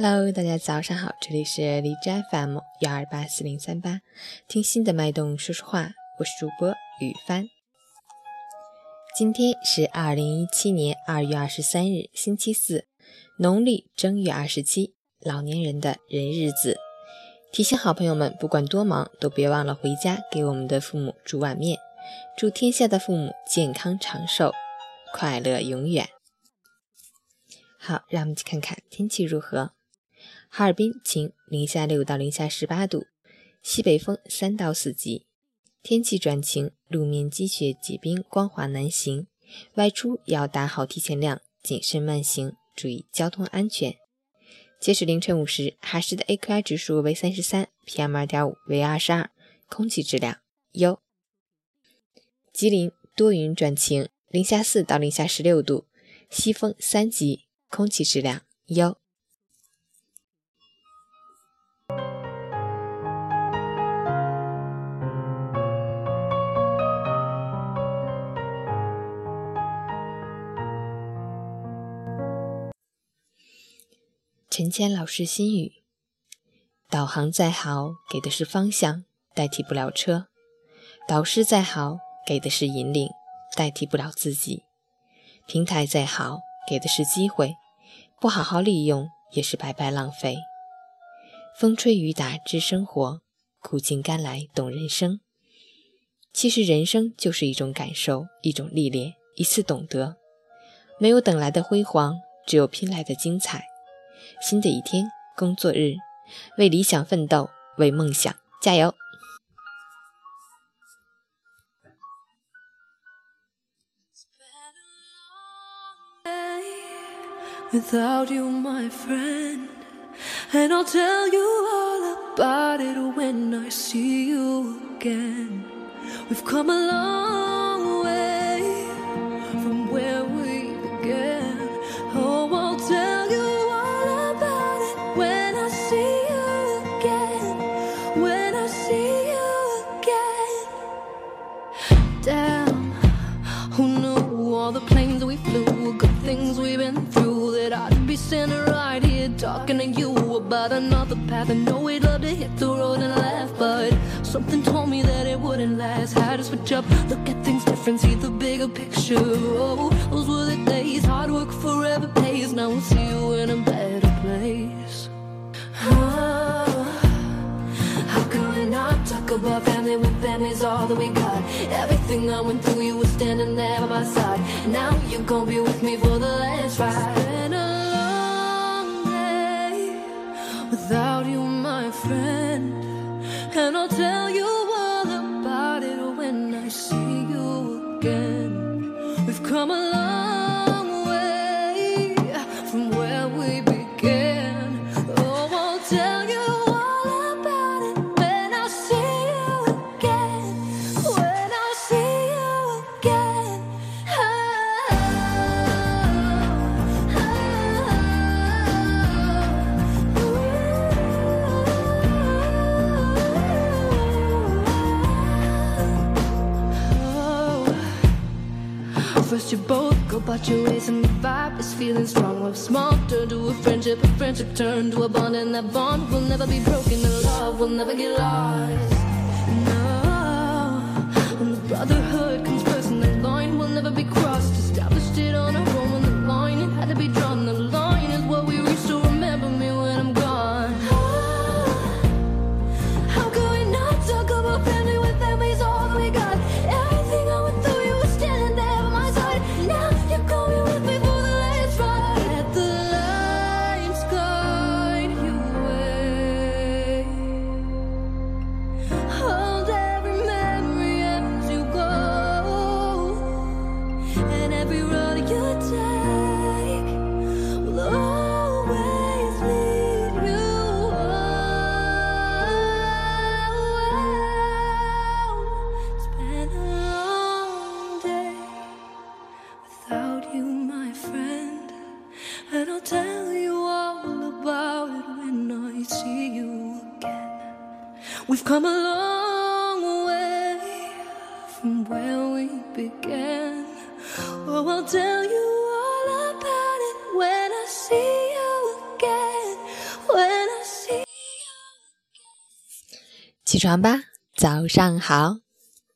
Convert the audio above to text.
Hello， 大家早上好，这里是荔枝 FM 1284038，听心的脉动说说话，我是主播雨帆。今天是2017年2月23日，星期四，农历正月27，老年人的人日子。提醒好朋友们，不管多忙，都别忘了回家给我们的父母煮碗面。祝天下的父母健康长寿，快乐永远。好，让我们去看看天气如何。哈尔滨晴，零下6到零下18度，西北风3到4级，天气转晴，路面积雪结冰，光滑难行，外出要打好提前量，谨慎慢行，注意交通安全。截止凌晨5时，哈市的 AQI 指数为 33， PM2.5 为22，空气质量优。吉林多云转晴，零下4到零下16度，西风3级，空气质量优。陈谦老师心语：导航再好，给的是方向，代替不了车；导师再好，给的是引领，代替不了自己；平台再好，给的是机会，不好好利用也是白白浪费。风吹雨打知生活，苦尽甘来懂人生。其实人生就是一种感受，一种历练，一次懂得。没有等来的辉煌，只有拼来的精彩。新的一天，工作日，为理想奋斗，为梦想加油。Without you, my friend, and I'll tell you all about it when I see you again. We've come a long way from where we began. Oh, I'll tell you all about it when I see you again. When I see you again. Damn, who knew all the planes we flew, good things we've been through.I'd be standing right here talking to you about another path. I know we'd love to hit the road and laugh, but something told me that it wouldn't last. Had to switch up, look at things different, see the bigger picture. Oh, those were the days, hard work forever pays. Now we'll see you in a better place. Oh, how can we not talk about family when family's all that we got? Everything I went through, you were standing there by my side. Now you're gonna be with me for the last ride.Without you, my friend, and I'll tell you all about it when I see you again. We've come a long way from where we began. Oh, I'll tell you all about it when I see you again. When I see you again. Oh, oh, oh, oh.First you both go about your ways and the vibe is feeling strong. Love small turned to a friendship turned to a bond, and that bond will never be broken, and love will never get lost. No, when the brotherhood comes first, and the line will never be crossed. Established it on our own when the line it had to be drawn. The line is what we reach, so remember me when I'm gone. Oh, how can we not talk about family when family's all that we got? Everything I went through.We've come a long way from where we began. Oh, I'll tell you all about it when I see you again. 起床吧，早上好。